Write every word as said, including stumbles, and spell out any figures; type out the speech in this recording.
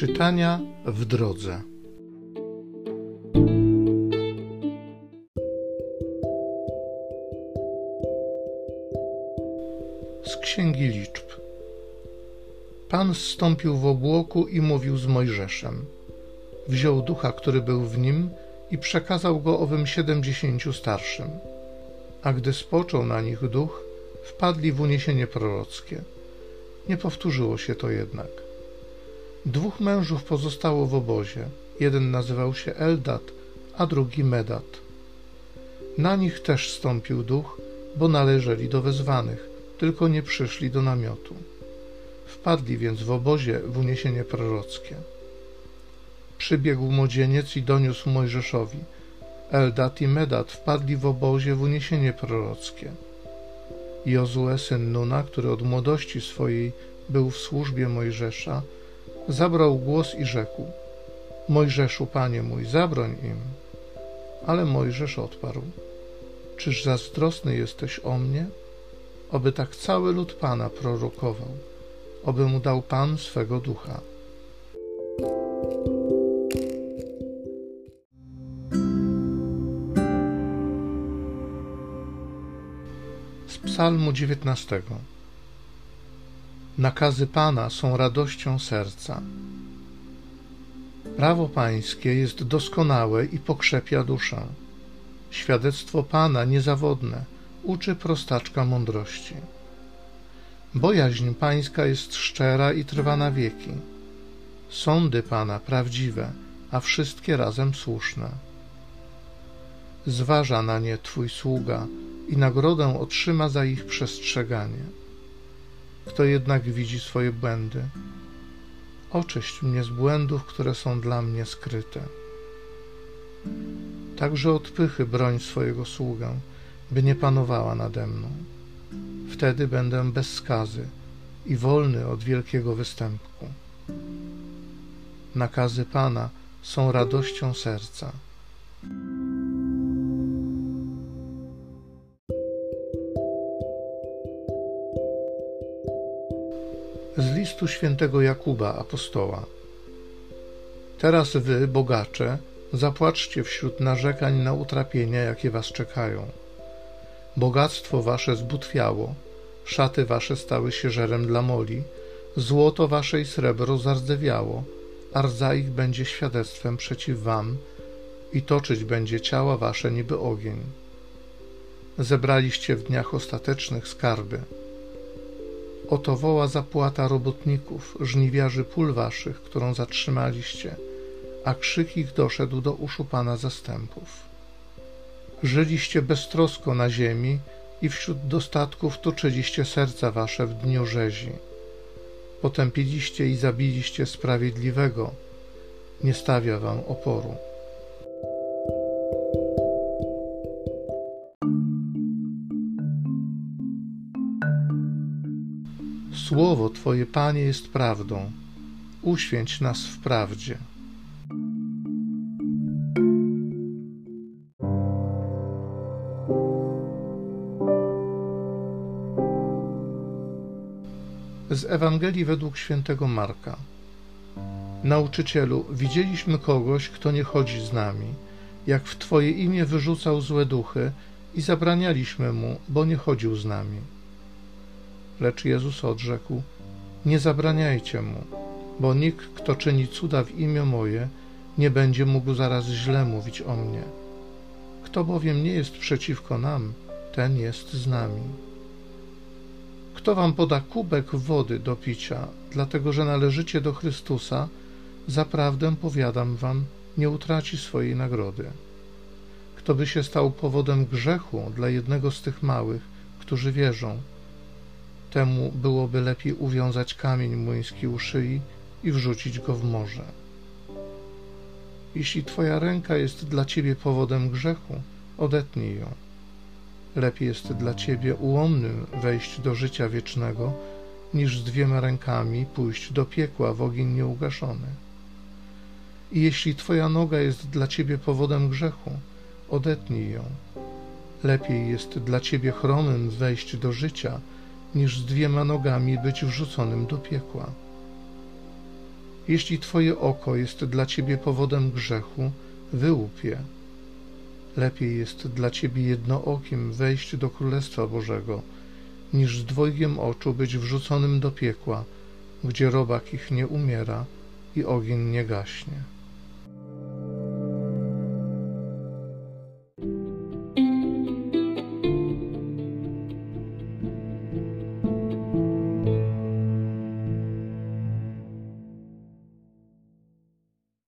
Czytania w drodze. Z Księgi Liczb. Pan zstąpił w obłoku i mówił z Mojżeszem. Wziął ducha, który był w nim, i przekazał go owym siedemdziesięciu starszym. A gdy spoczął na nich duch, wpadli w uniesienie prorockie. Nie powtórzyło się to jednak. Dwóch mężów pozostało w obozie. Jeden nazywał się Eldat, a drugi Medat. Na nich też zstąpił duch, bo należeli do wezwanych, tylko nie przyszli do namiotu. Wpadli więc w obozie w uniesienie prorockie. Przybiegł młodzieniec i doniósł Mojżeszowi. Eldat i Medat wpadli w obozie w uniesienie prorockie. Jozue, syn Nuna, który od młodości swojej był w służbie Mojżesza, zabrał głos i rzekł: Mojżeszu, panie mój, zabroń im. Ale Mojżesz odparł: Czyż zazdrosny jesteś o mnie? Oby tak cały lud Pana prorokował, oby mu dał Pan swego ducha. Z Psalmu dziewiętnastego. Nakazy Pana są radością serca. Prawo Pańskie jest doskonałe i pokrzepia duszę. Świadectwo Pana niezawodne uczy prostaczka mądrości. Bojaźń Pańska jest szczera i trwa na wieki. Sądy Pana prawdziwe, a wszystkie razem słuszne. Zważa na nie Twój sługa i nagrodę otrzyma za ich przestrzeganie. Kto jednak widzi swoje błędy? Oczyść mnie z błędów, które są dla mnie skryte. Także od pychy broń swojego sługę, by nie panowała nade mną. Wtedy będę bez skazy i wolny od wielkiego występku. Nakazy Pana są radością serca. Z Listu Świętego Jakuba apostoła. Teraz wy, bogacze, zapłaczcie wśród narzekań na utrapienia, jakie was czekają. Bogactwo wasze zbutwiało, szaty wasze stały się żerem dla moli, złoto wasze i srebro zardzewiało, a rdza ich będzie świadectwem przeciw wam i toczyć będzie ciała wasze niby ogień. Zebraliście w dniach ostatecznych skarby. Oto woła zapłata robotników, żniwiarzy pól waszych, którą zatrzymaliście, a krzyk ich doszedł do uszu Pana zastępów. Żyliście beztrosko na ziemi i wśród dostatków toczyliście serca wasze w dniu rzezi. Potępiliście i zabiliście sprawiedliwego, nie stawia wam oporu. Słowo Twoje, Panie, jest prawdą. Uświęć nas w prawdzie. Z Ewangelii według św. Marka. Nauczycielu, widzieliśmy kogoś, kto nie chodzi z nami, jak w Twoje imię wyrzucał złe duchy i zabranialiśmy mu, bo nie chodził z nami. Lecz Jezus odrzekł: nie zabraniajcie mu, bo nikt, kto czyni cuda w imię moje, nie będzie mógł zaraz źle mówić o mnie. Kto bowiem nie jest przeciwko nam, ten jest z nami. Kto wam poda kubek wody do picia, dlatego że należycie do Chrystusa, zaprawdę powiadam wam, nie utraci swojej nagrody. Kto by się stał powodem grzechu dla jednego z tych małych, którzy wierzą, temu byłoby lepiej uwiązać kamień młyński u szyi i wrzucić go w morze. Jeśli twoja ręka jest dla ciebie powodem grzechu, odetnij ją. Lepiej jest dla ciebie ułomnym wejść do życia wiecznego, niż z dwiema rękami pójść do piekła w ogień nieugaszony. I jeśli twoja noga jest dla ciebie powodem grzechu, odetnij ją. Lepiej jest dla ciebie chromym wejść do życia, niż z dwiema nogami być wrzuconym do piekła. Jeśli twoje oko jest dla ciebie powodem grzechu, wyłup je. Lepiej jest dla ciebie jednookim wejść do Królestwa Bożego, niż z dwojgiem oczu być wrzuconym do piekła, gdzie robak ich nie umiera i ogień nie gaśnie.